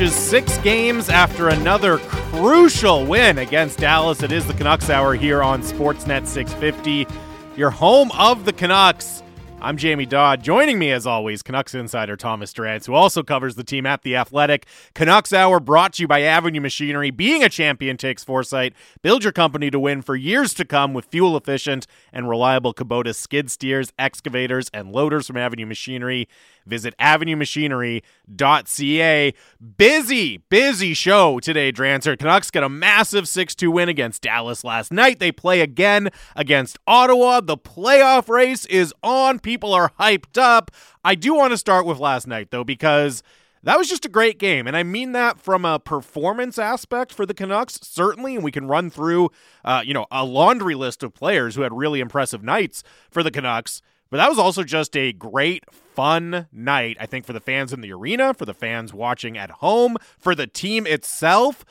finishes 6 games after another crucial win against Dallas. It is the Canucks Hour here on Sportsnet 650, your home of the Canucks. I'm Jamie Dodd. Joining me, as always, Canucks insider Thomas Drance, who also covers the team at The Athletic. Canucks Hour brought to you by Avenue Machinery. Being a champion takes foresight. Build your company to win for years to come with fuel-efficient and reliable Kubota skid steers, excavators, and loaders from Avenue Machinery. Visit avenuemachinery.ca. Busy show today, Drancer. Canucks got a massive 6-2 win against Dallas last night. They play again against Ottawa. The playoff race is on. People are hyped up. I do want to start with last night, though, because that was just a great game. And I mean that from a performance aspect for the Canucks, certainly. And we can run through, a laundry list of players who had really impressive nights for the Canucks. But that was also just a great, fun night, I think, for the fans in the arena, for the fans watching at home, for the team itself.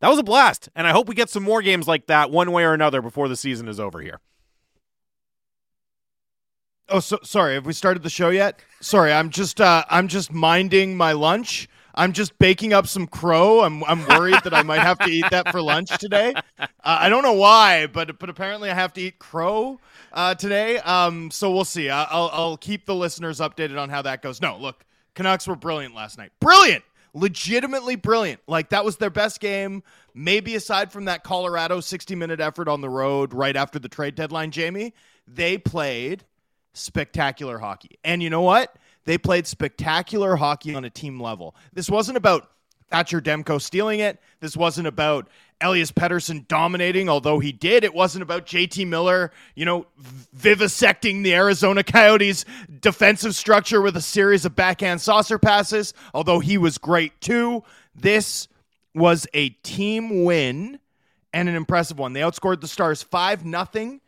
That was a blast. And I hope we get some more games like that one way or another before the season is over here. Oh, sorry. Have we started the show yet? Sorry, I'm just minding my lunch. I'm just baking up some crow. I'm worried that I might have to eat that for lunch today. I don't know why, but apparently I have to eat crow today. So we'll see. I'll keep the listeners updated on how that goes. No, look, Canucks were brilliant last night. Brilliant. Legitimately brilliant. Like, that was their best game, maybe aside from that Colorado 60-minute effort on the road right after the trade deadline, Jamie. They played spectacular hockey. And you know what? They played spectacular hockey on a team level. This wasn't about Thatcher Demko stealing it. This wasn't about Elias Pettersson dominating, although he did. It wasn't about JT Miller, vivisecting the Arizona Coyotes defensive structure with a series of backhand saucer passes, although he was great too. This was a team win and an impressive one. They outscored the Stars 5-0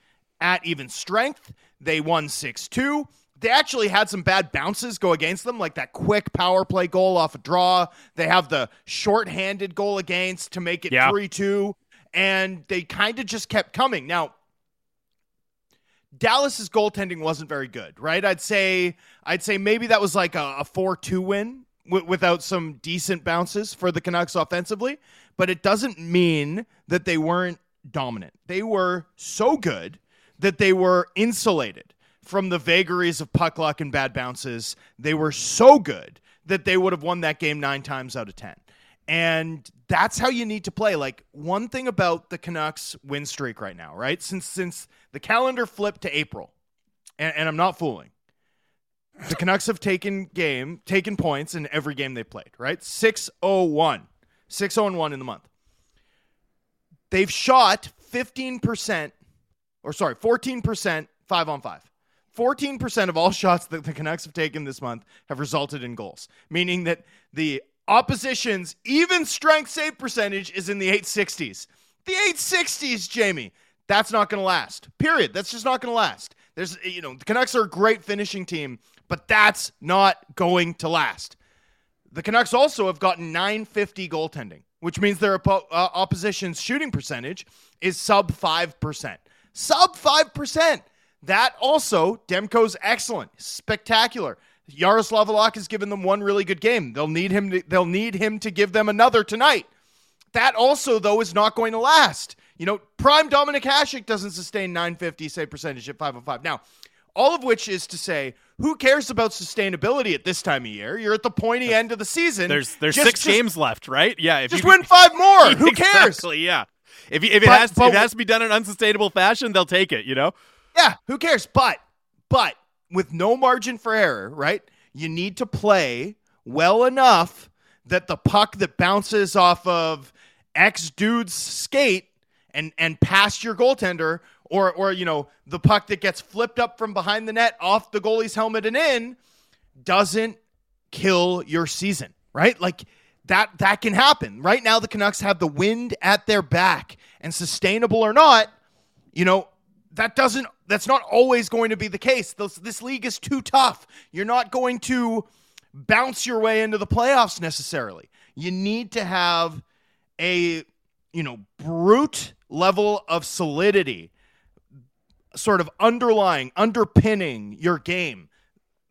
at even strength. They won 6-2. They actually had some bad bounces go against them, like that quick power play goal off a draw. They have the shorthanded goal against to make it 3-2, and they kind of just kept coming. Now, Dallas's goaltending wasn't very good, right? I'd say maybe that was like a 4-2 win without some decent bounces for the Canucks offensively, but it doesn't mean that they weren't dominant. They were so good that they were insulated from the vagaries of puck luck and bad bounces. They were so good that they would have won that game 9 times out of 10. And that's how you need to play. Like, one thing about the Canucks win streak right now, right? Since the calendar flipped to April, and I'm not fooling, the Canucks have taken points in every game they played, right? 6-0-1 in the month. They've shot 14% 5-on-5. 14% of all shots that the Canucks have taken this month have resulted in goals, meaning that the opposition's even strength save percentage is in the 860s. The 860s, Jamie, that's not going to last. Period. That's just not going to last. There's, the Canucks are a great finishing team, but that's not going to last. The Canucks also have gotten 950 goaltending, which means their opposition's shooting percentage is sub 5%. Sub 5%. That also, Demko's excellent, spectacular. Yaroslav Halák has given them one really good game. They'll need him to give them another tonight. That also, though, is not going to last. Prime Dominic Hasek doesn't sustain 950 save percentage at 5-on-5. Now, all of which is to say, who cares about sustainability at this time of year? You're at the pointy end of the season. There's just, 6 games left, right? Yeah. Win 5 more. Who exactly, cares? Exactly, yeah. If it has to be done in unsustainable fashion, they'll take it, Yeah, who cares? But with no margin for error, right, you need to play well enough that the puck that bounces off of X dude's skate and past your goaltender or the puck that gets flipped up from behind the net off the goalie's helmet and in doesn't kill your season, right? Like, that can happen. Right now, the Canucks have the wind at their back, and sustainable or not, that's not always going to be the case. This league is too tough. You're not going to bounce your way into the playoffs necessarily. You need to have a, brute level of solidity sort of underpinning your game.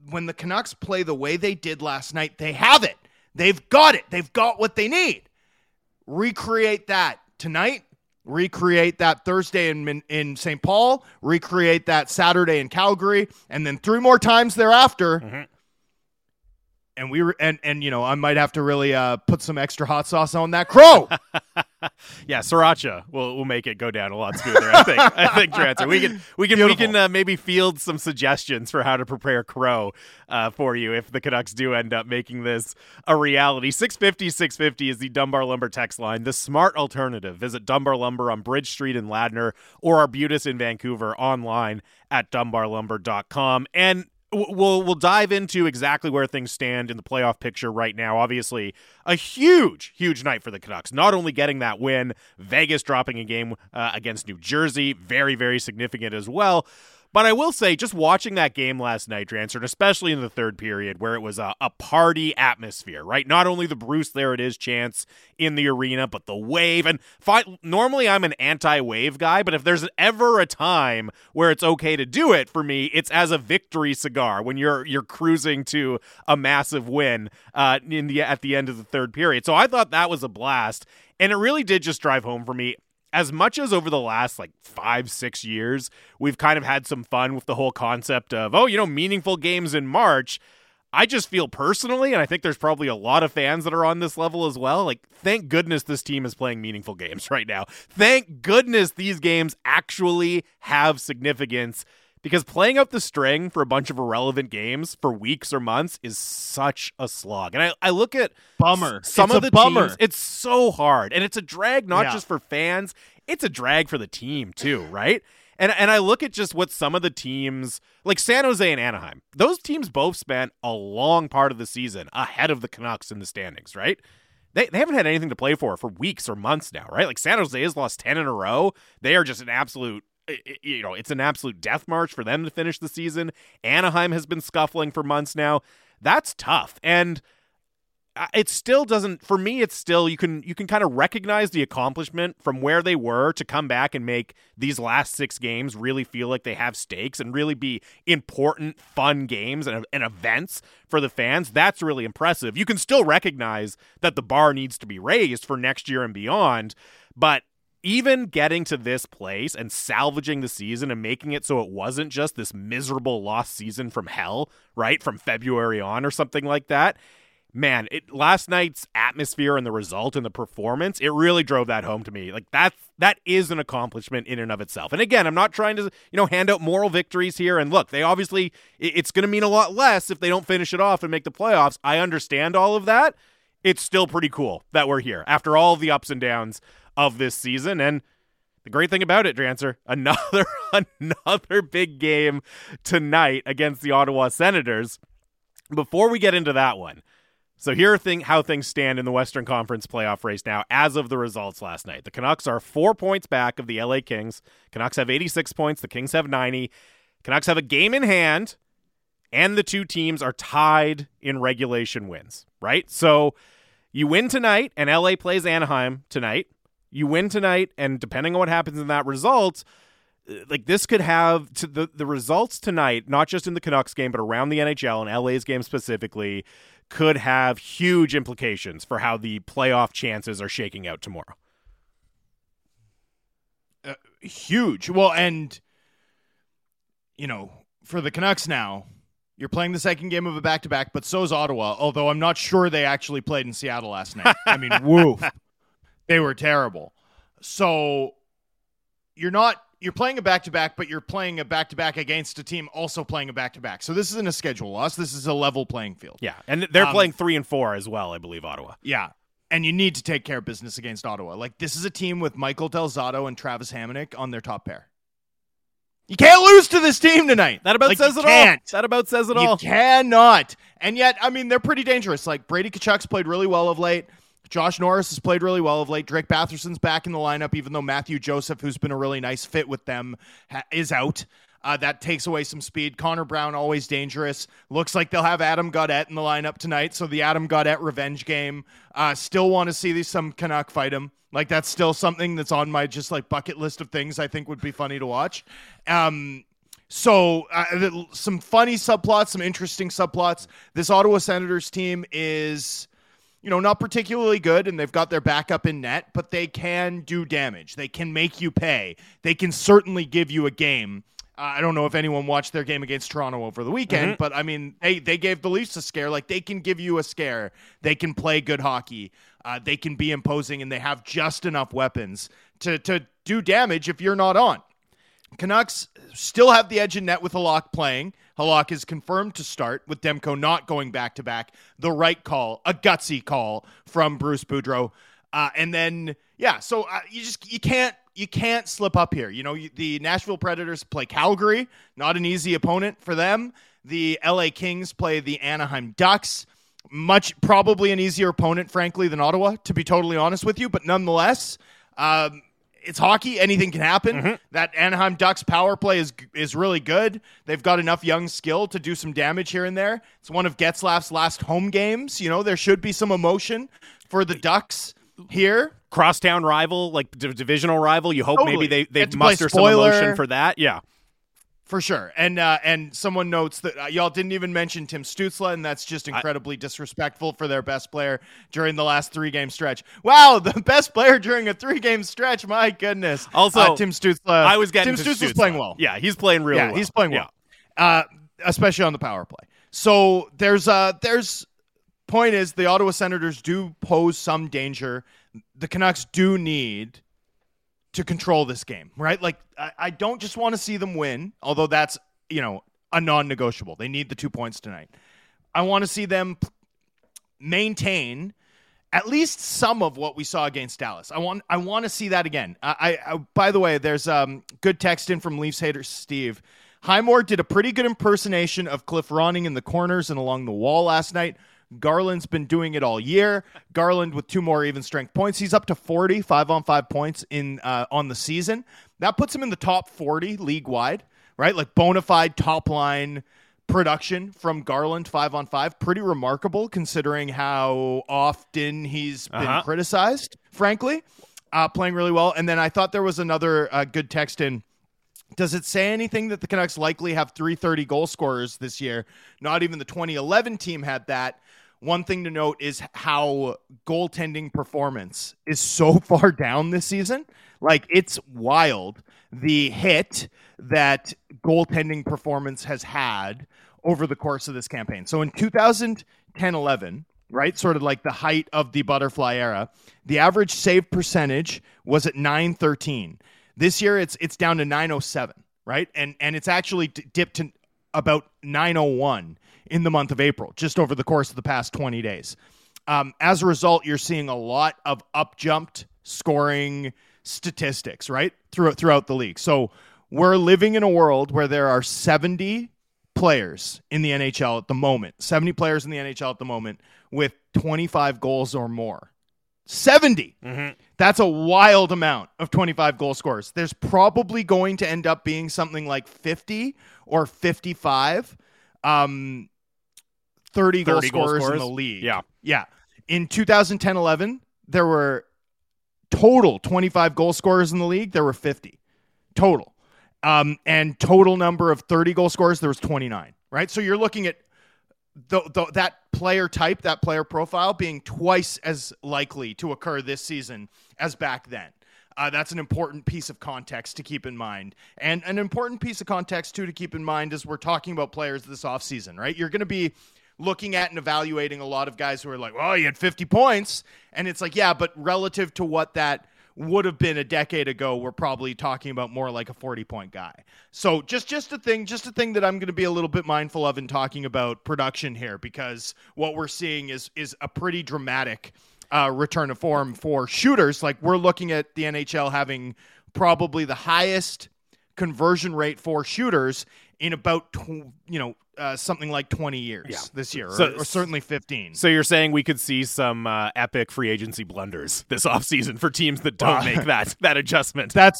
When the Canucks play the way they did last night, they have it. They've got it. They've got what they need. Recreate that tonight. Recreate that Thursday in St. Paul. Recreate that Saturday in Calgary. And then three more times thereafter. Mm-hmm. And I might have to really put some extra hot sauce on that crow. Yeah, sriracha will make it go down a lot smoother. I think Drance. We can maybe field some suggestions for how to prepare crow for you if the Canucks do end up making this a reality. 650 is the Dunbar Lumber text line. The smart alternative. Visit Dunbar Lumber on Bridge Street in Ladner or Arbutus in Vancouver online at dunbarlumber.com. And We'll dive into exactly where things stand in the playoff picture right now. Obviously, a huge, huge night for the Canucks. Not only getting that win, Vegas dropping a game against New Jersey. Very, very significant as well. But I will say, just watching that game last night, Drance, and especially in the third period where it was a party atmosphere, right? Not only the Bruce There It Is chants in the arena, but the wave. And normally I'm an anti-wave guy, but if there's ever a time where it's okay to do it, for me, it's as a victory cigar when you're cruising to a massive win at the end of the third period. So I thought that was a blast, and it really did just drive home for me. As much as over the last, 5-6 years, we've kind of had some fun with the whole concept of, meaningful games in March, I just feel personally, and I think there's probably a lot of fans that are on this level as well, thank goodness this team is playing meaningful games right now. Thank goodness these games actually have significance, because playing up the string for a bunch of irrelevant games for weeks or months is such a slog. And I look at some of the teams, it's so hard. And it's a drag not just for fans, it's a drag for the team too, right? And I look at just what some of the teams, like San Jose and Anaheim, those teams both spent a long part of the season ahead of the Canucks in the standings, right? They haven't had anything to play for weeks or months now, right? Like San Jose has lost 10 in a row. They are just an absolute... it's an absolute death march for them to finish the season. Anaheim has been scuffling for months now. That's tough. And it still doesn't, for me, it's still, you can kind of recognize the accomplishment from where they were to come back and make these last 6 games really feel like they have stakes and really be important, fun games and events for the fans. That's really impressive. You can still recognize that the bar needs to be raised for next year and beyond, but even getting to this place and salvaging the season and making it so it wasn't just this miserable lost season from hell, right, from February on or something like that, man, last night's atmosphere and the result and the performance, it really drove that home to me. That is an accomplishment in and of itself. And again, I'm not trying to, hand out moral victories here. And look, they obviously, it's going to mean a lot less if they don't finish it off and make the playoffs. I understand all of that. It's still pretty cool that we're here after all the ups and downs of this season. And the great thing about it, Drancer, another big game tonight against the Ottawa Senators. Before we get into that one, so here are how things stand in the Western Conference playoff race now as of the results last night. The Canucks are 4 points back of the LA Kings. Canucks have 86 points. The Kings have 90. Canucks have a game in hand, and the two teams are tied in regulation wins, right? So you win tonight, and LA plays Anaheim tonight. You win tonight, and depending on what happens in that result, this could have the results tonight, not just in the Canucks game, but around the NHL and LA's game specifically, could have huge implications for how the playoff chances are shaking out tomorrow. Huge. Well, and, for the Canucks now, you're playing the second game of a back-to-back, but so is Ottawa, although I'm not sure they actually played in Seattle last night. I mean, woof. They were terrible. So you're playing a back-to-back, but you're playing a back-to-back against a team also playing a back-to-back. So this isn't a schedule loss. This is a level playing field. Yeah, and they're playing 3 and 4 as well, I believe, Ottawa. Yeah, and you need to take care of business against Ottawa. This is a team with Michael Del Zotto and Travis Hamonic on their top pair. You can't lose to this team tonight. That about says it all. That about says it all. You cannot. And yet, I mean, they're pretty dangerous. Brady Kachuk's played really well of late. Josh Norris has played really well of late. Drake Batherdson's back in the lineup, even though Matthew Joseph, who's been a really nice fit with them, is out. That takes away some speed. Connor Brown, always dangerous. Looks like they'll have Adam Gaudette in the lineup tonight, so the Adam Gaudette revenge game. Still want to see some Canuck fight him. That's still something that's on my bucket list of things I think would be funny to watch. So some funny subplots, some interesting subplots. This Ottawa Senators team is... you know, not particularly good, and they've got their backup in net, but they can do damage. They can make you pay. They can certainly give you a game. I don't know if anyone watched their game against Toronto over the weekend, but I mean, they gave the Leafs a scare. Like, they can give you a scare. They can play good hockey. They can be imposing, and they have just enough weapons to do damage if you're not on. Canucks still have the edge in net with Halák playing. Halák is confirmed to start with Demko not going back-to-back. The right call, a gutsy call from Bruce Boudreau. And then, yeah, so you can't slip up here. You know, the Nashville Predators play Calgary, not an easy opponent for them. The LA Kings play the Anaheim Ducks, probably an easier opponent, frankly, than Ottawa, to be totally honest with you. But nonetheless, it's hockey. Anything can happen. That Anaheim Ducks power play is really good. They've got enough young skill to do some damage here and there. It's one of Getzlaff's last home games. You know, there should be some emotion for the Ducks here. Crosstown rival, like divisional rival. You hope totally. Maybe they muster some emotion for that. Yeah, for sure. And someone notes that y'all didn't even mention Tim Stützle, and that's just incredibly disrespectful for their best player during the last three-game stretch. Wow, the best player during a three-game stretch. My goodness. Also, Tim Stützle. I was getting Tim Stützle's playing well. Yeah, he's playing really well. Yeah, he's playing well, especially on the power play. So there's point is the Ottawa Senators do pose some danger. The Canucks do need to control this game, right? Like, I don't just want to see them win, although that's, you know, a non-negotiable. They need the 2 points tonight. I want to see them maintain at least some of what we saw against Dallas. I want to see that again. By the way, there's good text in from Leafs hater Steve. Highmore did a pretty good impersonation of Cliff Ronning in the corners and along the wall last night. Garland's been doing it all year. Garland with two more even strength points. He's up to 40, 5-on-5 points in on the season. That puts him in the top 40 league-wide, right? Like, bona fide top-line production from Garland, 5-on-5. Pretty remarkable considering how often he's been criticized, frankly. Playing really well. And then I thought there was another good text in. Does it say anything that the Canucks likely have 330 goal scorers this year? Not even the 2011 team had that. One thing to note is how goaltending performance is so far down this season. Like, it's wild the hit that goaltending performance has had over the course of this campaign. So in 2010-11, right, sort of like the height of the butterfly era, the average save percentage was at .913. This year, it's down to .907, right? And it's actually dipped to about .901 in the month of April, just over the course of the past 20 days. As a result, you're seeing a lot of up-jumped scoring statistics, right, throughout the league. So we're living in a world where there are 70 players in the NHL at the moment, 70 players in the NHL at the moment with 25 goals or more. 70. That's a wild amount of 25 goal scorers. There's probably going to end up being something like 50 or 55, 30 goal scorers in the league. Yeah. In 2010-11, there were total 25 goal scorers in the league. There were 50 total, and total number of 30 goal scorers. There was 29, right? So you're looking at that player type, that player profile being twice as likely to occur this season as back then. That's an important piece of context to keep in mind. And an important piece of context, too, to keep in mind as we're talking about players this offseason, right? You're going to be looking at and evaluating a lot of guys who are like, well, you had 50 points. And it's like, yeah, but relative to what that would have been a decade ago, we're probably talking about more like a 40-point guy. So just a thing that I'm going to be a little bit mindful of in talking about production here, because what we're seeing is a pretty dramatic return of form for shooters. Like, we're looking at the NHL having probably the highest conversion rate for shooters in about, something like 20 years this year, or certainly 15. So you're saying we could see some epic free agency blunders this offseason for teams that don't make that adjustment. That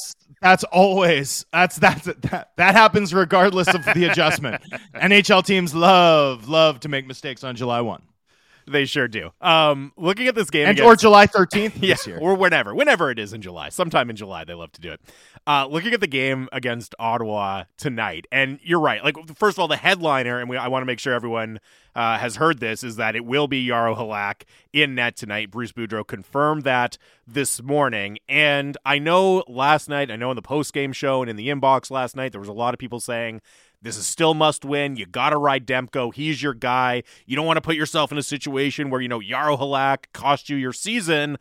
happens regardless of the adjustment. NHL teams love to make mistakes on July 1. They sure do. Looking at this game, or July 13th this year, or whenever it is in July, sometime in July, they love to do it. Looking at the game against Ottawa tonight, and you're right. Like, first of all, the headliner, and I want to make sure everyone has heard this, is that it will be Yaroslav Halák in net tonight. Bruce Boudreau confirmed that this morning. And I know last night, I know in the post-game show and in the inbox last night, there was a lot of people saying, this is still must win. You got to ride Demko. He's your guy. You don't want to put yourself in a situation where, Yaroslav Halák cost you your season.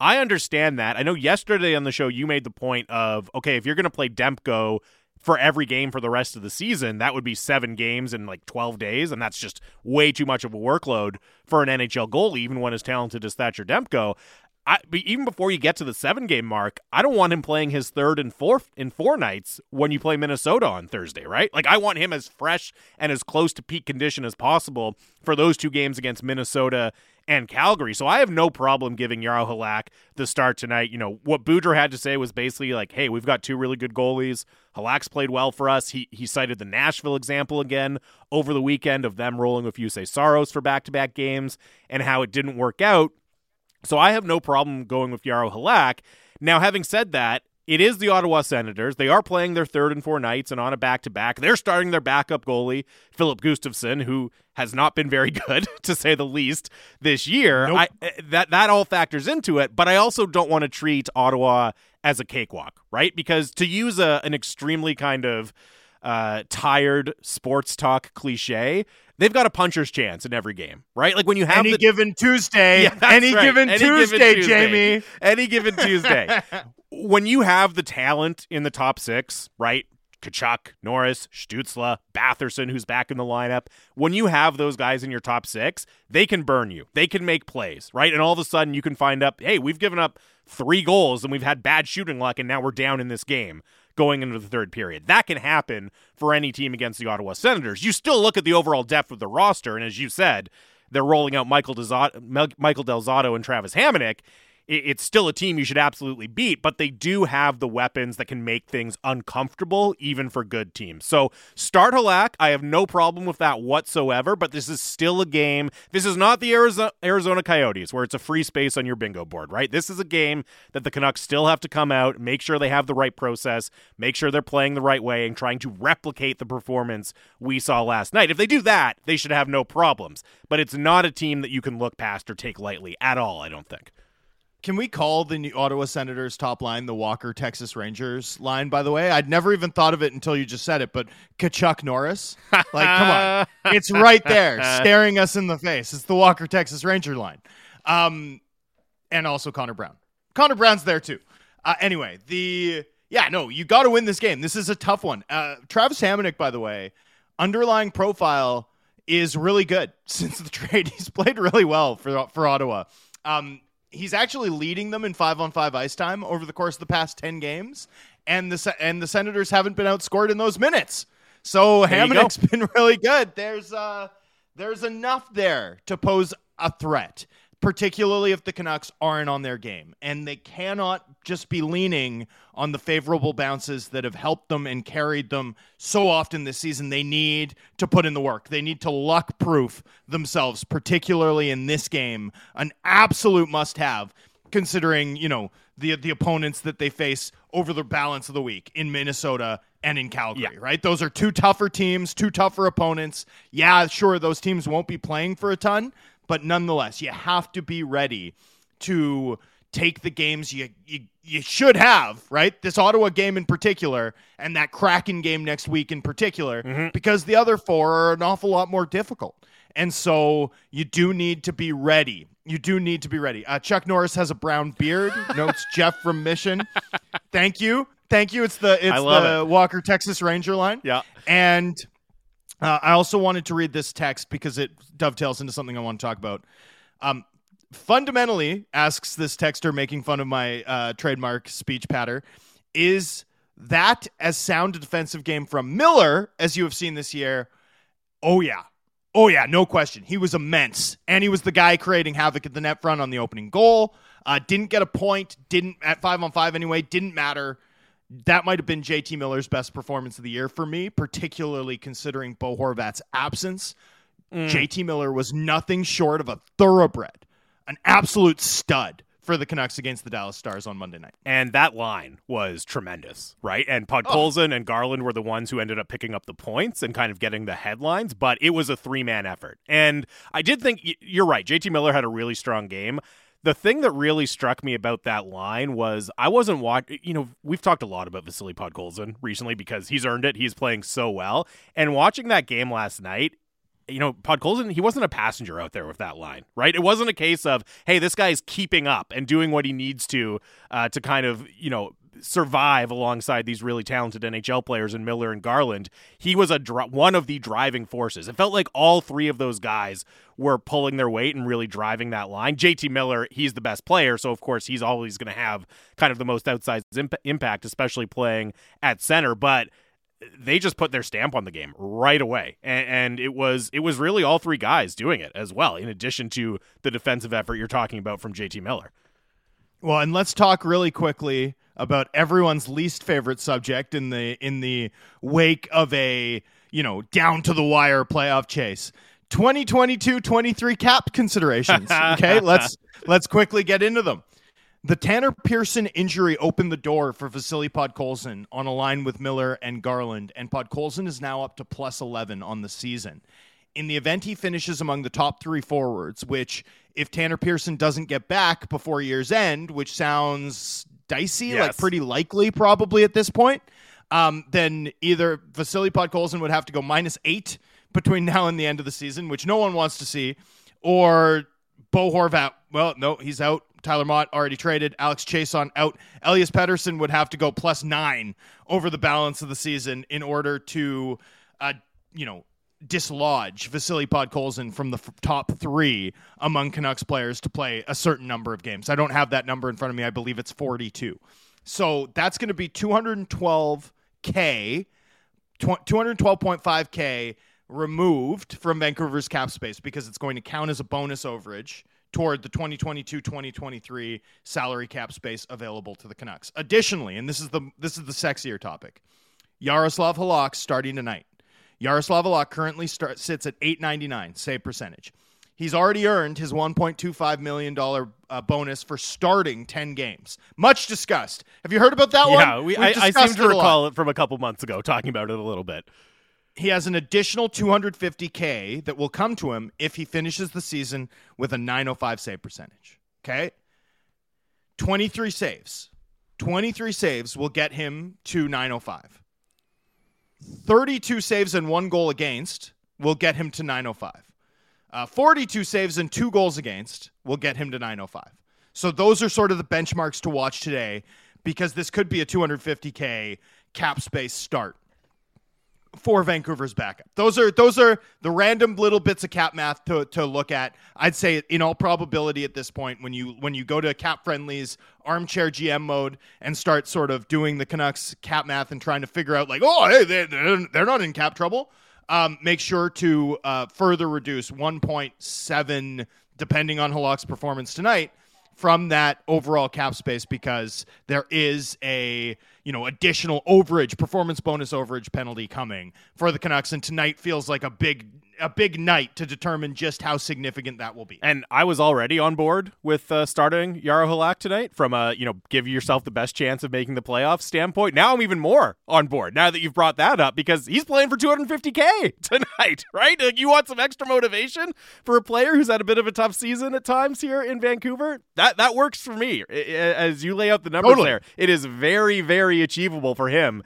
I understand that. I know yesterday on the show you made the point of, okay, if you're going to play Demko for every game for the rest of the season, that would be 7 games in like 12 days, and that's just way too much of a workload for an NHL goalie, even when as talented as Thatcher Demko. Even before you get to the 7-game mark, I don't want him playing his third and fourth in 4 nights when you play Minnesota on Thursday, right? Like, I want him as fresh and as close to peak condition as possible for those 2 games against Minnesota and Calgary. So I have no problem giving Yaroslav Halák the start tonight. What Boudreau had to say was basically like, hey, we've got 2 really good goalies. Halak's played well for us. He cited the Nashville example again over the weekend of them rolling with Yusei Saros for back-to-back games and how it didn't work out. So I have no problem going with Yaroslav Halák. Now, having said that, it is the Ottawa Senators. They are playing their third and 4 nights and on a back-to-back. They're starting their backup goalie, Filip Gustafsson, who has not been very good, to say the least, this year. Nope. That all factors into it, but I also don't want to treat Ottawa as a cakewalk, right? Because to use an extremely kind of tired sports talk cliche, they've got a puncher's chance in every game, right? Like when you have any given Tuesday. When you have the talent in the top 6, right? Kachuk, Norris, Stützle, Batherson, who's back in the lineup. When you have those guys in your top 6, they can burn you. They can make plays, right? And all of a sudden you can find up, hey, we've given up 3 goals and we've had bad shooting luck and now we're down in this game going into the third period. That can happen for any team against the Ottawa Senators. You still look at the overall depth of the roster, and as you said, they're rolling out Michael Del Zotto and Travis Hamonic. It's still a team you should absolutely beat, but they do have the weapons that can make things uncomfortable, even for good teams. So start Halák. I have no problem with that whatsoever, but this is still a game. This is not the Arizona Coyotes, where it's a free space on your bingo board, right? This is a game that the Canucks still have to come out, make sure they have the right process, make sure they're playing the right way, and trying to replicate the performance we saw last night. If they do that, they should have no problems, but it's not a team that you can look past or take lightly at all, I don't think. Can we call the new Ottawa Senators top line the Walker Texas Rangers line, by the way? I'd never even thought of it until you just said it, but Kachuk Norris? Come on. It's right there, staring us in the face. It's the Walker Texas Ranger line. And also Connor Brown. Connor Brown's there, too. You got to win this game. This is a tough one. Travis Hamonic, by the way, underlying profile is really good since the trade. He's played really well for Ottawa. He's actually leading them in 5-on-5 ice time over the course of the past 10 games, and the Senators haven't been outscored in those minutes. So Hamonic's been really good. There's enough there to pose a threat, particularly if the Canucks aren't on their game, and they cannot just be leaning on the favorable bounces that have helped them and carried them so often this season. They need to put in the work. They need to luck-proof themselves, particularly in this game, an absolute must-have, considering, the opponents that they face over the balance of the week in Minnesota and in Calgary, right? Those are 2 tougher teams, 2 tougher opponents. Yeah, sure, those teams won't be playing for a ton, but nonetheless, you have to be ready to take the games you should have, right? This Ottawa game in particular, and that Kraken game next week in particular, because the other 4 are an awful lot more difficult. And so you do need to be ready. Chuck Norris has a brown beard. Notes Jeff from Mission. Thank you. It's the Walker Texas Ranger line. Yeah. And I also wanted to read this text because it dovetails into something I want to talk about. Fundamentally, asks this texter, making fun of my trademark speech patter, is that as sound a defensive game from Miller as you have seen this year? Oh, yeah, no question. He was immense, and he was the guy creating havoc at the net front on the opening goal. Didn't get a point, didn't at 5-on-5 anyway, didn't matter. That might have been JT Miller's best performance of the year for me, particularly considering Bo Horvat's absence. JT Miller was nothing short of a thoroughbred, an absolute stud for the Canucks against the Dallas Stars on Monday night. And that line was tremendous, right? And Podkolzin and Garland were the ones who ended up picking up the points and kind of getting the headlines, but it was a three-man effort. And I did think, you're right, JT Miller had a really strong game. The thing that really struck me about that line was I wasn't watching, you know, we've talked a lot about Vasily Podkolzin recently because he's earned it. He's playing so well. And watching that game last night, you know, Podkolzin, he wasn't a passenger out there with that line, right? It wasn't a case of, hey, this guy's keeping up and doing what he needs to kind of, you know, survive alongside these really talented NHL players in Miller and Garland. He was one of the driving forces. It felt like all three of those guys were pulling their weight and really driving that line. JT Miller, he's the best player, so of course he's always going to have kind of the most outsized impact, especially playing at center, but they just put their stamp on the game right away. And it was really all three guys doing it as well, in addition to the defensive effort you're talking about from JT Miller. Well, and let's talk really quickly about everyone's least favorite subject in the wake of a, you know, down to the wire playoff chase. 2022-23 cap considerations. Okay, let's quickly get into them. The Tanner Pearson injury opened the door for Vasily Podkolzin on a line with Miller and Garland, and Podkolzin is now up to plus 11 on the season. In the event he finishes among the top three forwards, which if Tanner Pearson doesn't get back before year's end, which sounds dicey, yes, like pretty likely probably at this point, then either Vasily Podkolzin would have to go -8 between now and the end of the season, which no one wants to see, or Bo Horvat. Well, no, he's out. Tyler Mott already traded. Alex Chiasson out. Elias Pettersson would have to go +9 over the balance of the season in order to, you know, dislodge Vasily Podkolzin from the top three among Canucks players to play a certain number of games. I don't have that number in front of me. I believe it's 42. So that's going to be 212.5K removed from Vancouver's cap space because it's going to count as a bonus overage toward the 2022-2023 salary cap space available to the Canucks. Additionally, and this is the sexier topic, Yaroslav Halák starting tonight. Yaroslav Halák currently sits at .899 save percentage. He's already earned his $1.25 million bonus for starting 10 games. Much discussed. Have you heard about that one? Yeah, I seem to recall it from a couple months ago, talking about it a little bit. He has an additional $250K that will come to him if he finishes the season with a .905 save percentage. Okay? 23 saves. 23 saves will get him to .905. 32 saves and 1 goal against will get him to .905. 42 saves and 2 goals against will get him to .905. So those are sort of the benchmarks to watch today, because this could be a $250K cap space start for Vancouver's backup. Those are the random little bits of cap math to look at. I'd say in all probability at this point, when you go to Cap Friendly's armchair GM mode and start sort of doing the Canucks cap math and trying to figure out like, oh, hey, they're not in cap trouble. Make sure to further reduce 1.7, depending on Halak's performance tonight, from that overall cap space, because there is a, you know, additional overage, performance bonus overage penalty coming for the Canucks, and tonight feels like a big night to determine just how significant that will be. And I was already on board with starting Yaro Halák tonight from a, you know, give yourself the best chance of making the playoffs standpoint. Now I'm even more on board now that you've brought that up, because he's playing for $250K tonight, right? Like, you want some extra motivation for a player who's had a bit of a tough season at times here in Vancouver? That works for me. As you lay out the numbers totally there, it is very, very achievable for him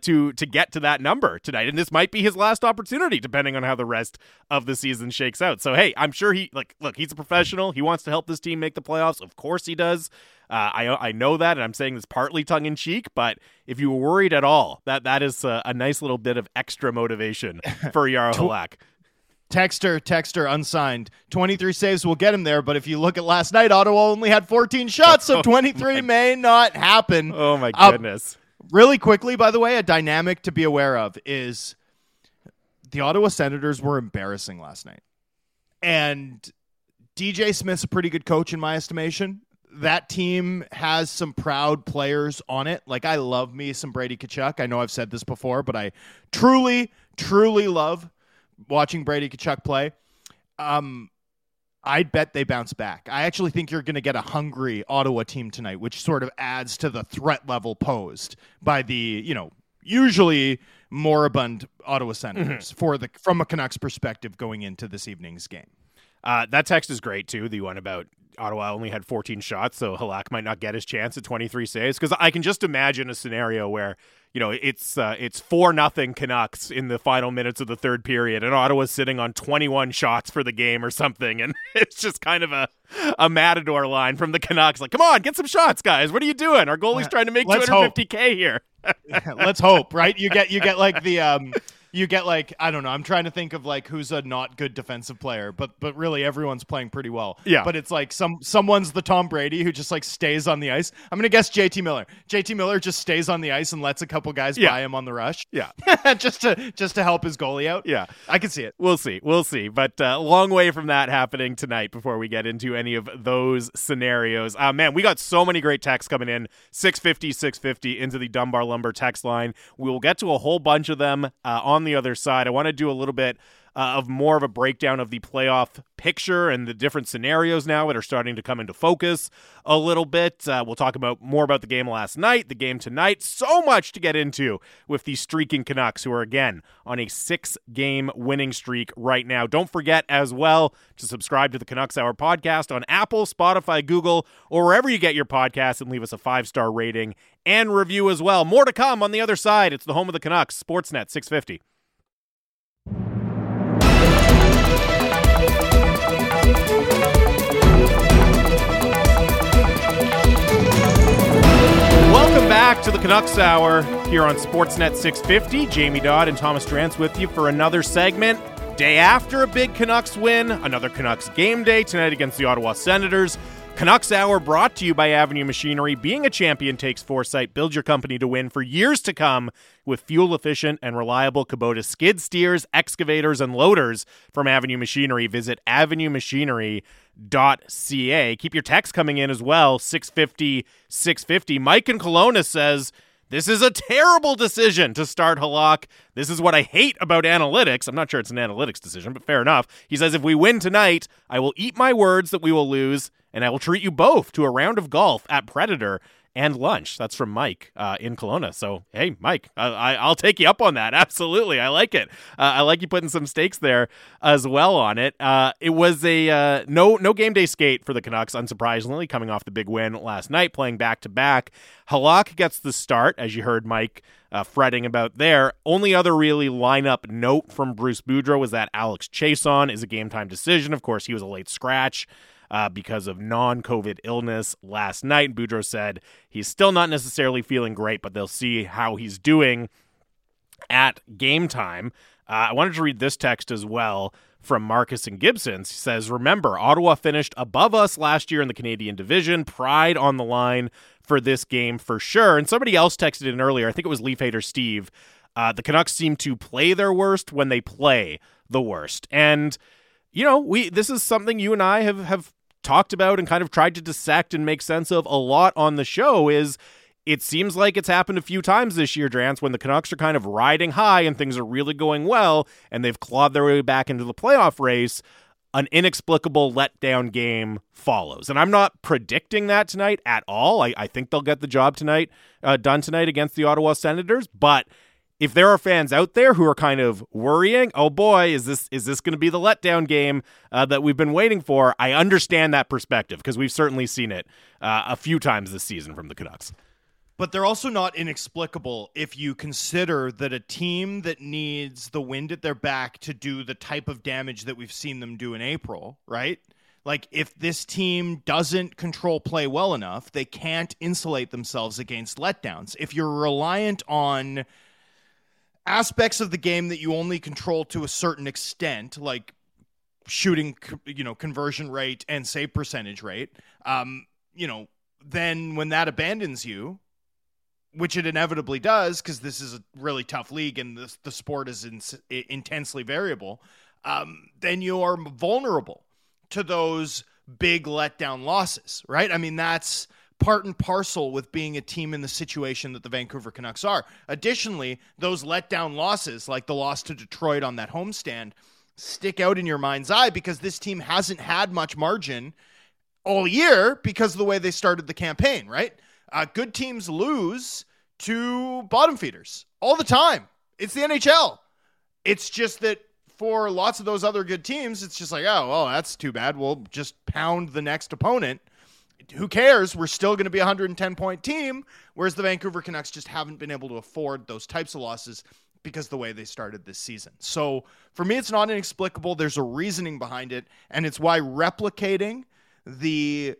to get to that number tonight. And this might be his last opportunity, depending on how the rest of the season shakes out. So, hey, I'm sure he's a professional. He wants to help this team make the playoffs. Of course he does. I know that, and I'm saying this partly tongue-in-cheek, but if you were worried at all, that is a nice little bit of extra motivation for Yaro Halák. Texter, unsigned. 23 saves will get him there, but if you look at last night, Ottawa only had 14 shots, so 23 may not happen. Oh, my goodness. Really quickly, by the way, a dynamic to be aware of is the Ottawa Senators were embarrassing last night. And DJ Smith's a pretty good coach in my estimation. That team has some proud players on it. Like, I love me some Brady Kachuk. I know I've said this before, but I truly, truly love watching Brady Kachuk play. I bet they bounce back. I actually think you're going to get a hungry Ottawa team tonight, which sort of adds to the threat level posed by the, you know, usually moribund Ottawa Senators from a Canucks perspective going into this evening's game. That text is great, too, the one about Ottawa only had 14 shots, so Halák might not get his chance at 23 saves, because I can just imagine a scenario where, you know, it's 4-0 Canucks in the final minutes of the third period, and Ottawa's sitting on 21 shots for the game or something, and it's just kind of a matador line from the Canucks, like, come on, get some shots, guys, what are you doing? Our goalie's trying to make $250K here. Let's hope, right? You get like the... You get like, I don't know, I'm trying to think of like who's a not good defensive player, but really everyone's playing pretty well. Yeah. But it's like someone's the Tom Brady who just like stays on the ice. I'm going to guess JT Miller. JT Miller just stays on the ice and lets a couple guys by him on the rush. Yeah. just to help his goalie out. Yeah. I can see it. We'll see. But a long way from that happening tonight before we get into any of those scenarios. Man, we got so many great texts coming in. 650 into the Dunbar Lumber text line. We will get to a whole bunch of them on the other side. I want to do a little bit of more of a breakdown of the playoff picture and the different scenarios now that are starting to come into focus a little bit. We'll talk about more about the game last night, the game tonight. So much to get into with the streaking Canucks, who are again on a 6-game winning streak right now. Don't forget as well to subscribe to the Canucks Hour podcast on Apple, Spotify, Google, or wherever you get your podcasts, and leave us a 5-star rating and review as well. More to come on the other side. It's the home of the Canucks, Sportsnet 650. Welcome back to the Canucks Hour here on Sportsnet 650. Jamie Dodd and Thomas Drance with you for another segment. Day after a big Canucks win, another Canucks game day tonight against the Ottawa Senators. Canucks Hour brought to you by Avenue Machinery. Being a champion takes foresight. Build your company to win for years to come with fuel-efficient and reliable Kubota skid steers, excavators, and loaders from Avenue Machinery. Visit avenuemachinery.ca. Keep your text coming in as well, 650. Mike in Kelowna says, this is a terrible decision to start Halák. This is what I hate about analytics. I'm not sure it's an analytics decision, but fair enough. He says, if we win tonight, I will eat my words that we will lose, and I will treat you both to a round of golf at Predator and lunch. That's from Mike in Kelowna. So, hey, Mike, I'll take you up on that. Absolutely. I like it. I like you putting some stakes there as well on it. It was a no game day skate for the Canucks, unsurprisingly, coming off the big win last night, playing back-to-back. Halák gets the start, as you heard Mike fretting about there. Only other really lineup note from Bruce Boudreau was that Alex Chiasson is a game-time decision. Of course, he was a late scratch because of non-COVID illness last night. Boudreau said he's still not necessarily feeling great, but they'll see how he's doing at game time. I wanted to read this text as well from Marcus and Gibson. He says, remember, Ottawa finished above us last year in the Canadian division. Pride on the line for this game for sure. And somebody else texted in earlier. I think it was Leaf Hater Steve. The Canucks seem to play their worst when they play the worst. And, you know, this is something you and I have talked about and kind of tried to dissect and make sense of a lot on the show. Is it seems like it's happened a few times this year, Drance, when the Canucks are kind of riding high and things are really going well and they've clawed their way back into the playoff race, an inexplicable letdown game follows. And I'm not predicting that tonight at all. I think they'll get the job tonight done tonight against the Ottawa Senators, but if there are fans out there who are kind of worrying, oh boy, is this going to be the letdown game that we've been waiting for? I understand that perspective because we've certainly seen it a few times this season from the Canucks. But they're also not inexplicable if you consider that a team that needs the wind at their back to do the type of damage that we've seen them do in April, right? Like, if this team doesn't control play well enough, they can't insulate themselves against letdowns. If you're reliant on aspects of the game that you only control to a certain extent, like shooting, conversion rate and save percentage rate, then when that abandons you, which it inevitably does, because this is a really tough league and the sport is intensely variable, then you are vulnerable to those big letdown losses, right? I mean, that's part and parcel with being a team in the situation that the Vancouver Canucks are. Additionally, those letdown losses, like the loss to Detroit on that homestand, stick out in your mind's eye, because this team hasn't had much margin all year because of the way they started the campaign, right? Good teams lose to bottom feeders all the time. It's the NHL. It's just that for lots of those other good teams, it's just like, oh, well, that's too bad. We'll just pound the next opponent. Who cares? We're still going to be a 110-point team, whereas the Vancouver Canucks just haven't been able to afford those types of losses because of the way they started this season. So for me, it's not inexplicable. There's a reasoning behind it, and it's why replicating the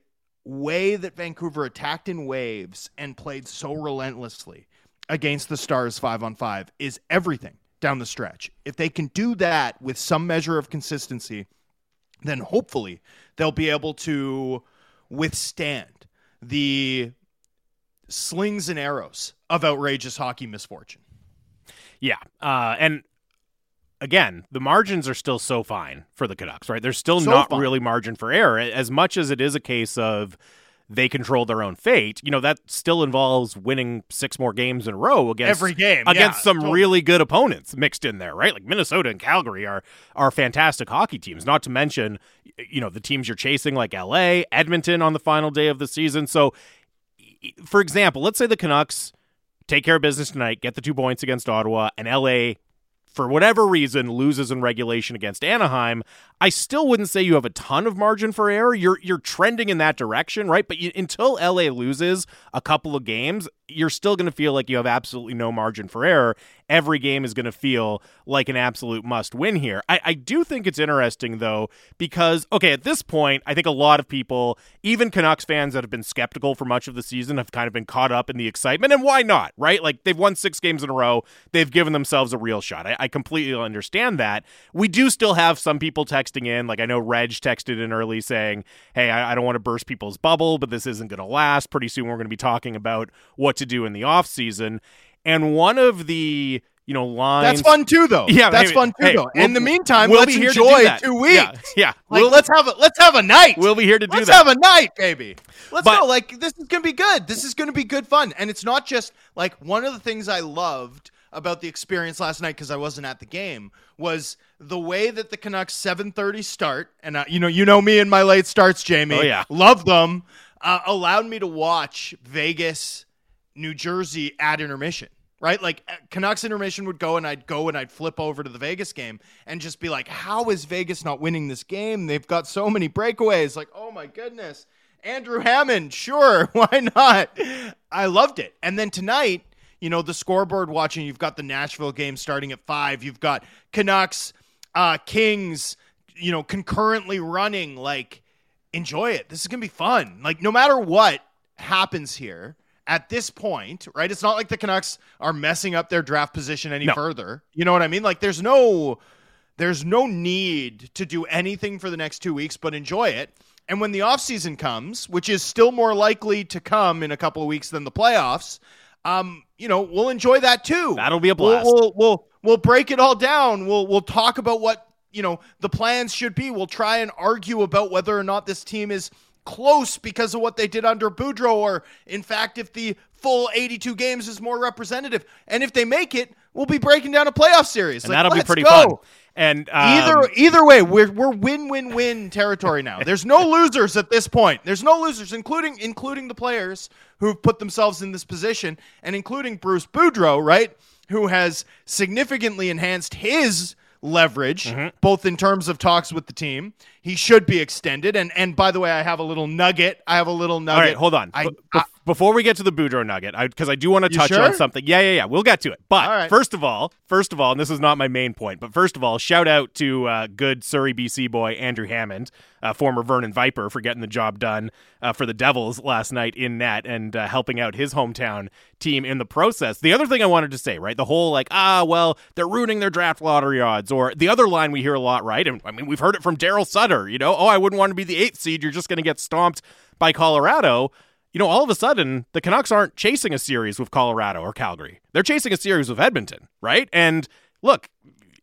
way that Vancouver attacked in waves and played so relentlessly against the Stars 5-on-5 is everything down the stretch. If they can do that with some measure of consistency, then hopefully they'll be able to withstand the slings and arrows of outrageous hockey misfortune. Yeah. And again, the margins are still so fine for the Canucks, right? There's still not really margin for error, as much as it is a case of they control their own fate. You know, that still involves winning 6 more games in a row against some really good opponents mixed in there, right? Like Minnesota and Calgary are fantastic hockey teams, not to mention, you know, the teams you're chasing like LA, Edmonton on the final day of the season. So, for example, let's say the Canucks take care of business tonight, get the 2 points against Ottawa, and LA, for whatever reason, loses in regulation against Anaheim. I still wouldn't say you have a ton of margin for error. You're trending in that direction, right? But until LA loses a couple of games, you're still going to feel like you have absolutely no margin for error. Every game is going to feel like an absolute must-win here. I do think it's interesting, though, because, okay, at this point, I think a lot of people, even Canucks fans that have been skeptical for much of the season, have kind of been caught up in the excitement, and why not, right? Like, they've won 6 games in a row. They've given themselves a real shot. I completely understand that. We do still have some people texting in. Like, I know Reg texted in early saying, hey, I don't want to burst people's bubble, but this isn't going to last. Pretty soon we're going to be talking about what to do in the offseason. And one of the, you know, lines. That's fun too, though. Yeah, that's fun too, though. In the meantime, let's enjoy 2 weeks. Yeah. Like, let's have a night. We'll be here to do that. Let's have a night, baby. Let's go. Like, this is going to be good. This is going to be good fun. And it's not just, like, one of the things I loved about the experience last night, because I wasn't at the game, was the way that the Canucks 7:30 start, and you know me and my late starts, Jamie. Oh, yeah. Love them. Allowed me to watch Vegas, New Jersey at intermission, right? Like, Canucks intermission would go and I'd flip over to the Vegas game and just be like, how is Vegas not winning this game? They've got so many breakaways. Like, oh my goodness. Andrew Hammond. Sure. Why not? I loved it. And then tonight, you know, the scoreboard watching, you've got the Nashville game starting at 5. You've got Canucks, Kings, you know, concurrently running. Like, enjoy it. This is going to be fun. Like, no matter what happens here, at this point, right, it's not like the Canucks are messing up their draft position any further. You know what I mean? Like, there's no need to do anything for the next 2 weeks, but enjoy it. And when the offseason comes, which is still more likely to come in a couple of weeks than the playoffs, you know, we'll enjoy that too. That'll be a blast. We'll break it all down. We'll talk about what, you know, the plans should be. We'll try and argue about whether or not this team is close because of what they did under Boudreau, or in fact if the full 82 games is more representative, and if they make it, we'll be breaking down a playoff series, and like, that'll be pretty fun. And either way, we're win-win-win territory now. There's no losers at this point. There's no losers, including the players who've put themselves in this position, and including Bruce Boudreau, right, who has significantly enhanced his leverage, both in terms of talks with the team. He should be extended. And by the way, I have a little nugget. All right, hold on. Before we get to the Boudreau nugget, because I do want to touch on something. Yeah. We'll get to it. But right. First of all, and this is not my main point, but first of all, shout out to good Surrey, BC boy Andrew Hammond, former Vernon Viper, for getting the job done for the Devils last night in net, and helping out his hometown team in the process. The other thing I wanted to say, right, the whole like, well, they're ruining their draft lottery odds, or the other line we hear a lot, right? And I mean, we've heard it from Daryl Sutter, you know, I wouldn't want to be the 8th seed. You're just going to get stomped by Colorado. You know, all of a sudden, the Canucks aren't chasing a series with Colorado or Calgary. They're chasing a series with Edmonton, right? And look,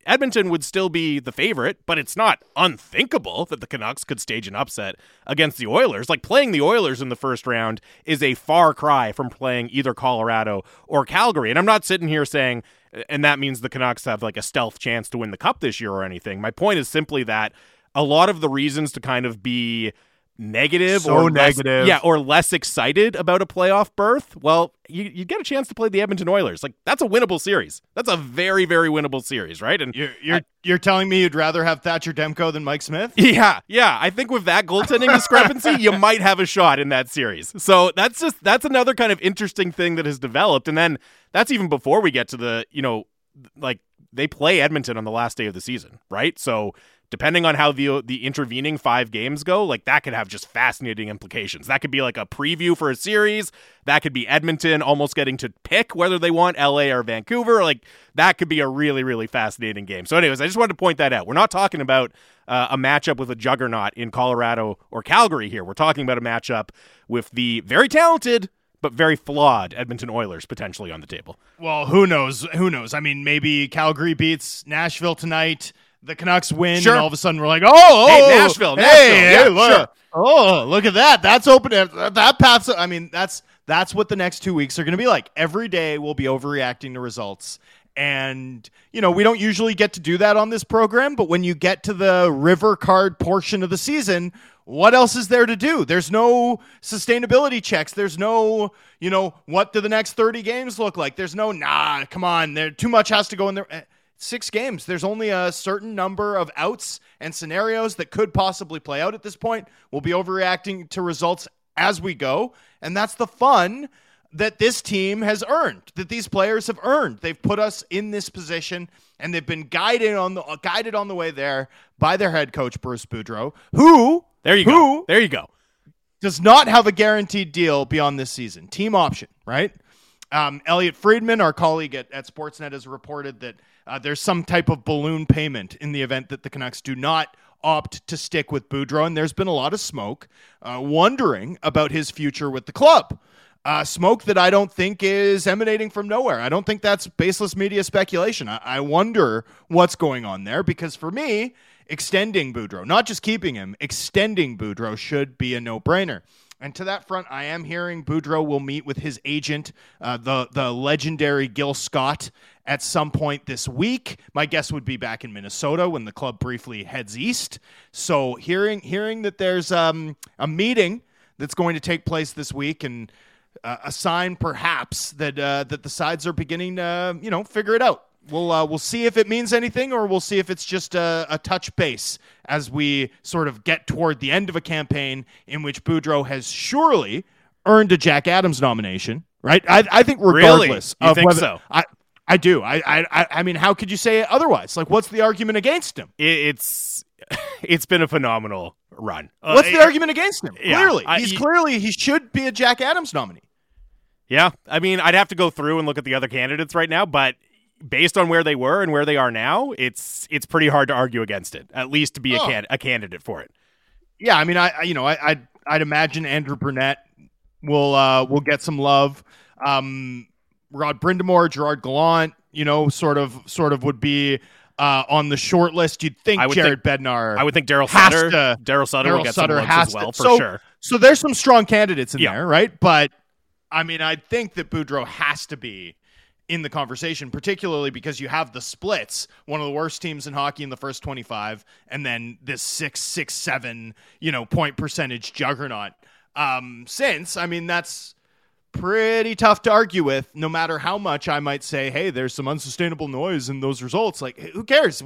Edmonton would still be the favorite, but it's not unthinkable that the Canucks could stage an upset against the Oilers. Like, playing the Oilers in the first round is a far cry from playing either Colorado or Calgary. And I'm not sitting here saying and that means the Canucks have like a stealth chance to win the cup this year or anything. My point is simply that a lot of the reasons to kind of be negative. Or less excited about a playoff berth, well, you get a chance to play the Edmonton Oilers. Like, that's a winnable series. That's a very, very winnable series, right? And you're telling me you'd rather have Thatcher Demko than Mike Smith? Yeah. I think with that goaltending discrepancy, you might have a shot in that series. So that's another kind of interesting thing that has developed. And then that's even before we get to the, they play Edmonton on the last day of the season, right? So depending on how the intervening 5 games go, like, that could have just fascinating implications. That could be like a preview for a series. That could be Edmonton almost getting to pick whether they want LA or Vancouver. Like, that could be a really, really fascinating game. So anyways, I just wanted to point that out. We're not talking about a matchup with a juggernaut in Colorado or Calgary here. We're talking about a matchup with the very talented but very flawed Edmonton Oilers potentially on the table. Well, who knows? I mean, maybe Calgary beats Nashville tonight. The Canucks win, sure. And all of a sudden we're like, hey, Nashville, hey, yeah, look, sure. Oh, look at that. That's open. That path's, I mean, that's what the next 2 weeks are going to be like. Every day we'll be overreacting to results. And, we don't usually get to do that on this program, but when you get to the river card portion of the season, what else is there to do? There's no sustainability checks. There's no, what do the next 30 games look like? There's no, come on, there too much has to go in there. 6 games. There's only a certain number of outs and scenarios that could possibly play out at this point. We'll be overreacting to results as we go. And that's the fun that this team has earned, that these players have earned. They've put us in this position, and they've been guided on the way there by their head coach, Bruce Boudreau, who does not have a guaranteed deal beyond this season. Team option, right? Elliot Friedman, our colleague at Sportsnet, has reported that there's some type of balloon payment in the event that the Canucks do not opt to stick with Boudreau, and there's been a lot of smoke wondering about his future with the club. Smoke that I don't think is emanating from nowhere. I don't think that's baseless media speculation. I wonder what's going on there, because for me, extending Boudreau, not just keeping him, extending Boudreau should be a no-brainer. And to that front, I am hearing Boudreau will meet with his agent, the legendary Gil Scott, at some point this week. My guess would be back in Minnesota when the club briefly heads east. So hearing that there's a meeting that's going to take place this week, and a sign perhaps that the sides are beginning to figure it out. We'll see if it means anything, or we'll see if it's just a touch base as we sort of get toward the end of a campaign in which Boudreau has surely earned a Jack Adams nomination, right? I think regardless really? You of think whether so? I do. I mean, how could you say otherwise? Like, what's the argument against him? It's been a phenomenal run. What's the argument against him? Yeah, clearly, he should be a Jack Adams nominee. Yeah, I mean, I'd have to go through and look at the other candidates right now, but based on where they were and where they are now, it's pretty hard to argue against it, at least to be a candidate for it. Yeah, I mean, I'd imagine Andrew Brunette will get some love. Rod Brindamore, Gerard Gallant, sort of would be on the short list. You'd think Bednar. I would think Daryl Sutter will get some looks as well, for sure. So there's some strong candidates in there, right? But I mean, I think that Boudreau has to be in the conversation, particularly because you have the splits, one of the worst teams in hockey in the first 25, and then this 6.67, point percentage juggernaut. I mean, that's pretty tough to argue with, no matter how much I might say, hey, there's some unsustainable noise in those results. Like, who cares?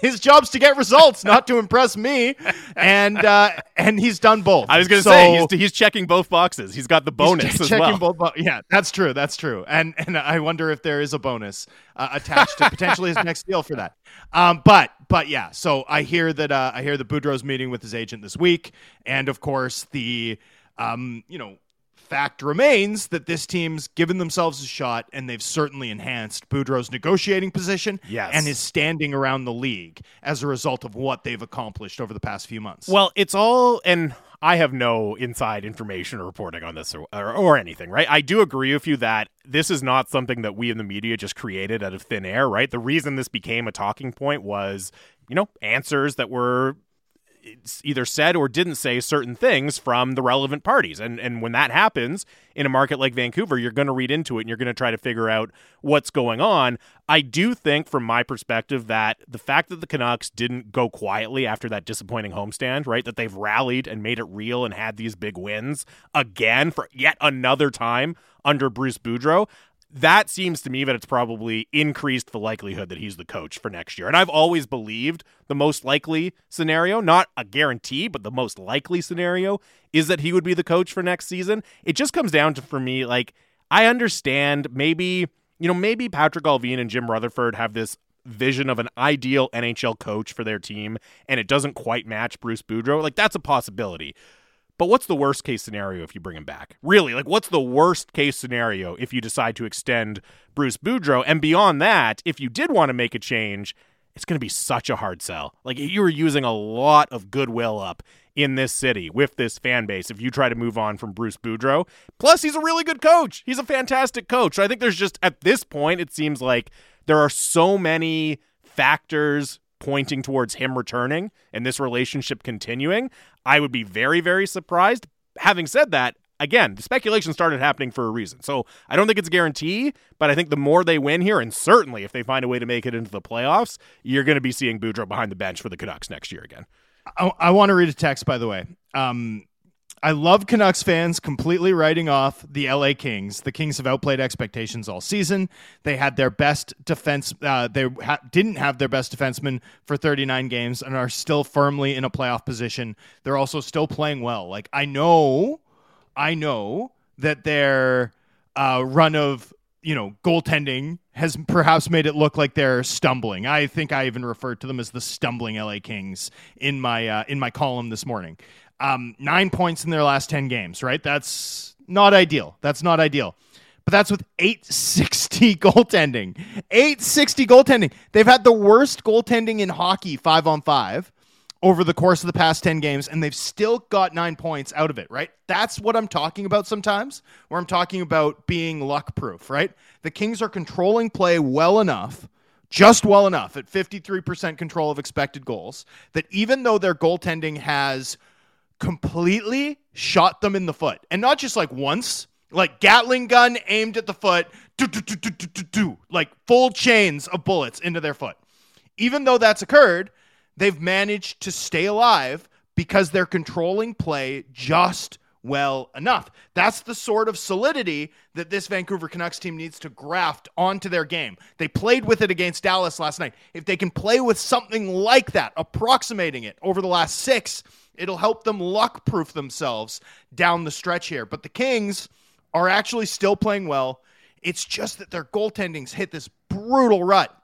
His job's to get results, not to impress me. And he's done both. I was going to say, he's checking both boxes. He's got the bonus as well. Yeah, that's true. And I wonder if there is a bonus attached to potentially his next deal for that. But yeah, so I hear that Boudreau's meeting with his agent this week. And of course the, fact remains that this team's given themselves a shot, and they've certainly enhanced Boudreau's negotiating position and his standing around the league as a result of what they've accomplished over the past few months. Well, it's all, and I have no inside information or reporting on this or anything, right? I do agree with you that this is not something that we in the media just created out of thin air, right? The reason this became a talking point was, answers that were either said or didn't say certain things from the relevant parties. And when that happens in a market like Vancouver, you're going to read into it and you're going to try to figure out what's going on. I do think from my perspective that the fact that the Canucks didn't go quietly after that disappointing homestand, right, that they've rallied and made it real and had these big wins again for yet another time under Bruce Boudreau, that seems to me that it's probably increased the likelihood that he's the coach for next year. And I've always believed the most likely scenario, not a guarantee, but the most likely scenario is that he would be the coach for next season. It just comes down to, for me, like, I understand maybe Patrick Allvin and Jim Rutherford have this vision of an ideal NHL coach for their team, and it doesn't quite match Bruce Boudreau. Like, that's a possibility. But what's the worst case scenario if you bring him back? Really, like, what's the worst case scenario if you decide to extend Bruce Boudreau? And beyond that, if you did want to make a change, it's going to be such a hard sell. Like, you were using a lot of goodwill up in this city with this fan base if you try to move on from Bruce Boudreau. Plus, he's a really good coach. He's a fantastic coach. So I think there's just, at this point, it seems like there are so many factors pointing towards him returning and this relationship continuing. I would be very, very surprised. Having said that, again, the speculation started happening for a reason. So I don't think it's a guarantee, but I think the more they win here, and certainly if they find a way to make it into the playoffs, you're going to be seeing Boudreau behind the bench for the Canucks next year again. I want to read a text, by the way. I love Canucks fans completely writing off the LA Kings. The Kings have outplayed expectations all season. They had their best defense. They didn't have their best defenseman for 39 games and are still firmly in a playoff position. They're also still playing well. Like, I know that their run of, goaltending has perhaps made it look like they're stumbling. I think I even referred to them as the stumbling LA Kings in my column this morning. 9 points in their last 10 games, right? That's not ideal. But that's with 860 goaltending. They've had the worst goaltending in hockey 5-on-5 over the course of the past 10 games, and they've still got 9 points out of it, right? That's what I'm talking about sometimes, where I'm talking about being luck-proof, right? The Kings are controlling play well enough, just well enough, at 53% control of expected goals, that even though their goaltending has completely shot them in the foot, and not just like once, like Gatling gun aimed at the foot, like full chains of bullets into their foot. Even though that's occurred, they've managed to stay alive because they're controlling play just well enough. That's the sort of solidity that this Vancouver Canucks team needs to graft onto their game. They played with it against Dallas last night. If they can play with something like that, approximating it over the last six, it'll help them luck-proof themselves down the stretch here. But the Kings are actually still playing well. It's just that their goaltending's hit this brutal rut.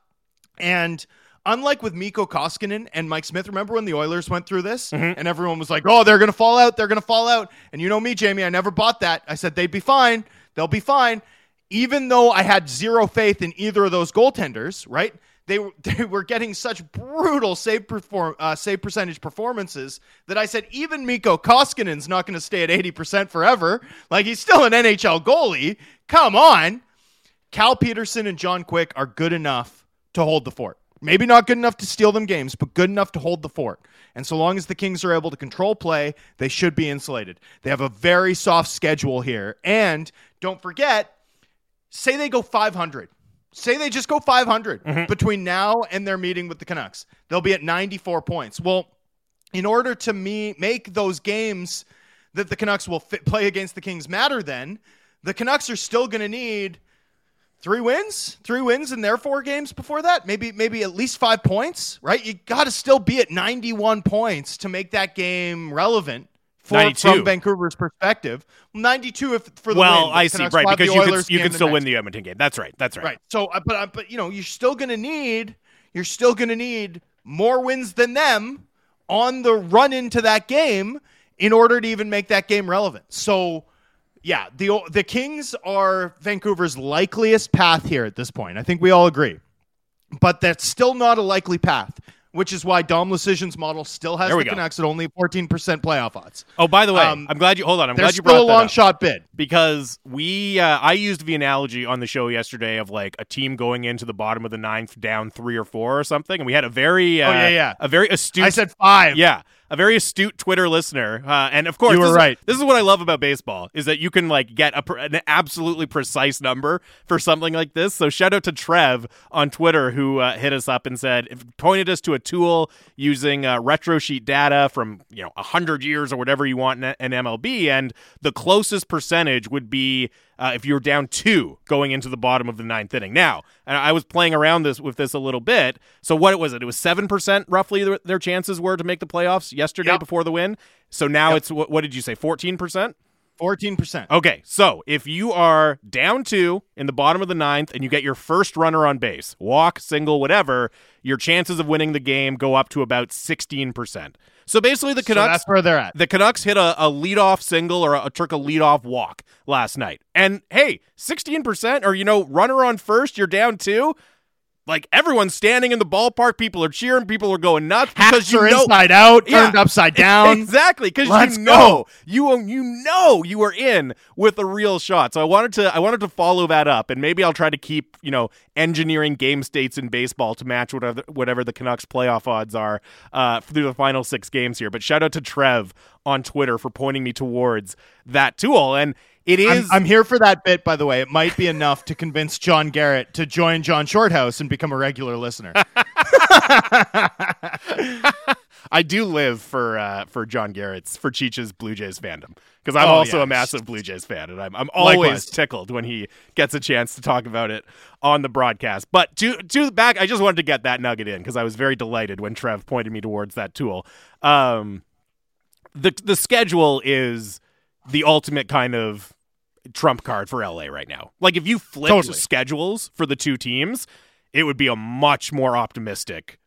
And unlike with Mikko Koskinen and Mike Smith, remember when the Oilers went through this? Mm-hmm. And everyone was like, oh, they're going to fall out. And you know me, Jamie, I never bought that. I said they'd be fine. They'll be fine. Even though I had zero faith in either of those goaltenders, right? They were getting such brutal save percentage performances that I said, even Mikko Koskinen's not going to stay at 80% forever. Like, he's still an NHL goalie. Come on. Cal Peterson and John Quick are good enough to hold the fort. Maybe not good enough to steal them games, but good enough to hold the fort. And so long as the Kings are able to control play, they should be insulated. They have a very soft schedule here. And don't forget, say they go 500. Say they just go 500 between now and their meeting with the Canucks. They'll be at 94 points. Well, in order to make those games that the Canucks will play against the Kings matter then, the Canucks are still going to need three wins in their four games before that. Maybe at least 5 points, right? You got to still be at 91 points to make that game relevant. From Vancouver's perspective, 92 if for the win. Well, I see, right, because you can still win the Edmonton game. That's right. So, but you're still gonna need more wins than them on the run into that game in order to even make that game relevant. So, yeah, the Kings are Vancouver's likeliest path here at this point. I think we all agree, but that's still not a likely path, which is why Dom Lucian's model still has the Canucks at only 14% playoff odds. Oh, by the way, I'm glad you brought that up. There's still a long shot bid. Because I used the analogy on the show yesterday of like a team going into the bottom of the ninth down 3 or 4 or something. And we had a very astute. I said 5. Yeah. a very astute Twitter listener. And of course, you were right. This is what I love about baseball, is that you can like get an absolutely precise number for something like this. So shout out to Trev on Twitter, who hit us up and said, pointed us to a tool using retro sheet data from, 100 years or whatever you want in MLB. And the closest percentage would be if you're down 2 going into the bottom of the 9th inning. Now, and I was playing around with this a little bit. So what was it? It was 7% roughly their chances were to make the playoffs yesterday before the win. So now it's, what did you say, 14%? 14%. Okay, so if you are down 2 in the bottom of the 9th and you get your first runner on base, walk, single, whatever, your chances of winning the game go up to about 16%. So basically the Canucks, that's where they're at. The Canucks hit a leadoff single or took a leadoff walk last night. And hey, 16% or, runner on first, you're down 2. Like, everyone's standing in the ballpark. People are cheering. People are going nuts. Because inside out, turned upside down. Exactly, because you are in with a real shot. So I wanted to follow that up, and maybe I'll try to keep, engineering game states in baseball to match whatever the Canucks playoff odds are through the final 6 games here. But shout out to Trev on Twitter for pointing me towards that tool. And it is. I'm here for that bit, by the way. It might be enough to convince John Garrett to join John Shorthouse and become a regular listener. I do live for John Garrett's, for Cheech's Blue Jays fandom, because I'm a massive Blue Jays fan, and I'm always tickled when he gets a chance to talk about it on the broadcast. But to the back, I just wanted to get that nugget in because I was very delighted when Trev pointed me towards that tool. The schedule is the ultimate kind of trump card for LA right now. Like, if you flipped schedules for the two teams, it would be a much more optimistic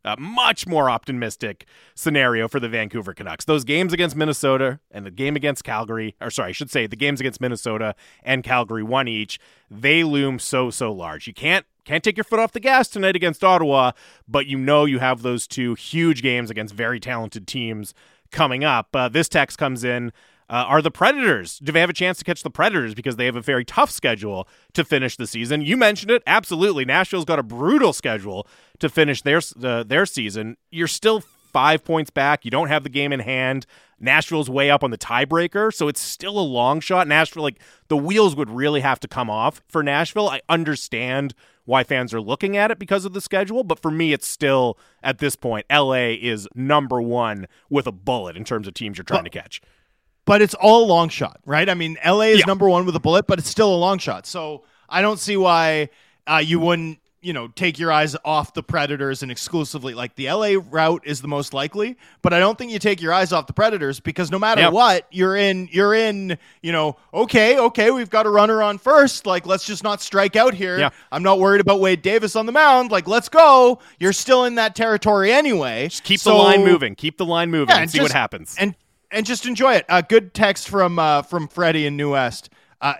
scenario for the Vancouver Canucks. Those games against Minnesota and the game against Calgary, or sorry, I should say the games against Minnesota and Calgary, one each, they loom so large. You can't take your foot off the gas tonight against Ottawa, but you have those two huge games against very talented teams coming up. This text comes in. Are the Predators, do they have a chance to catch the Predators because they have a very tough schedule to finish the season? You mentioned it. Absolutely. Nashville's got a brutal schedule to finish their season. You're still 5 points back. You don't have the game in hand. Nashville's way up on the tiebreaker, so it's still a long shot. Nashville, the wheels would really have to come off for Nashville. I understand why fans are looking at it because of the schedule, but for me, it's still, at this point, LA is number 1 with a bullet in terms of teams you're trying to catch. But it's all long shot, right? I mean, LA is number 1 with a bullet, but it's still a long shot. So I don't see why you wouldn't, take your eyes off the Predators and exclusively. Like, the LA route is the most likely, but I don't think you take your eyes off the Predators because no matter what, you're in, okay, we've got a runner on first. Like, let's just not strike out here. Yeah. I'm not worried about Wade Davis on the mound. Like, let's go. You're still in that territory anyway. Just keep the line moving. Keep the line moving and see what happens. And just enjoy it. A good text from Freddie in New West.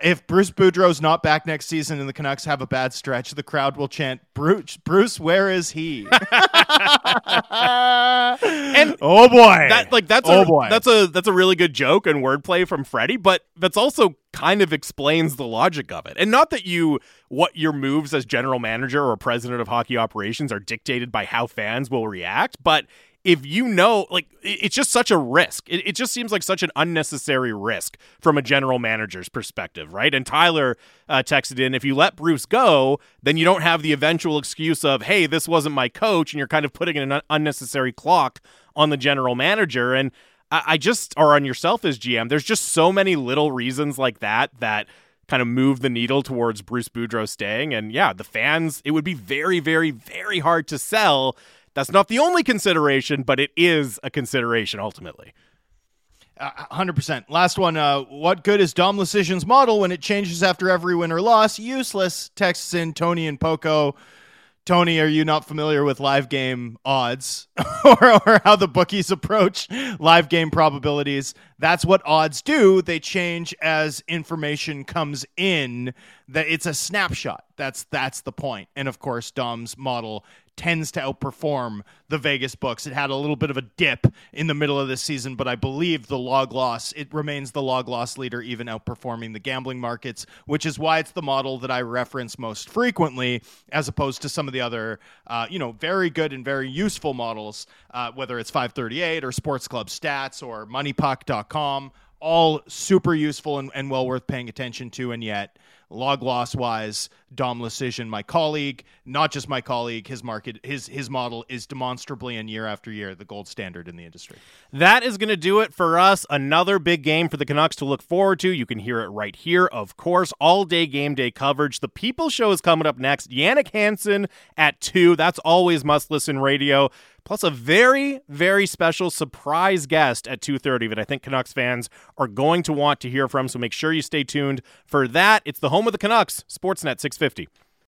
If Bruce Boudreau's not back next season and the Canucks have a bad stretch, the crowd will chant, Bruce, where is he? And oh boy. That's a really good joke and wordplay from Freddie, but that's also kind of explains the logic of it. And not that what your moves as general manager or president of hockey operations are dictated by how fans will react, but if it's just such a risk. It just seems like such an unnecessary risk from a general manager's perspective, right? And Tyler texted in, if you let Bruce go, then you don't have the eventual excuse of, hey, this wasn't my coach, and you're kind of putting an unnecessary clock on the general manager. And or on yourself as GM, there's just so many little reasons like that kind of move the needle towards Bruce Boudreau staying. And yeah, the fans, it would be very, very, very hard to sell. That's not the only consideration, but it is a consideration ultimately. 100%. Last one. What good is Dom Lucian's model when it changes after every win or loss? Useless. Texts in Tony and Poco. Tony, are you not familiar with live game odds or how the bookies approach live game probabilities? That's what odds do. They change as information comes in. That it's a snapshot. That's the point. And of course, Dom's model tends to outperform the Vegas books. It had a little bit of a dip in the middle of this season, but I believe the log loss, it remains the log loss leader, even outperforming the gambling markets, which is why it's the model that I reference most frequently, as opposed to some of the other, very good and very useful models, whether it's 538 or Sports Club Stats or moneypuck.com, all super useful and well worth paying attention to. And yet, log loss wise, Dom Lucian, my colleague, not just my colleague, his market, his model is demonstrably, and year after year, the gold standard in the industry. That is going to do it for us. Another big game for the Canucks to look forward to. You can hear it right here, of course. All day game day coverage. The People Show is coming up next. Yannick Hansen at 2. That's always must listen radio. Plus a very, very special surprise guest at 2:30 that I think Canucks fans are going to want to hear from. So make sure you stay tuned for that. It's the home of the Canucks, Sportsnet 650.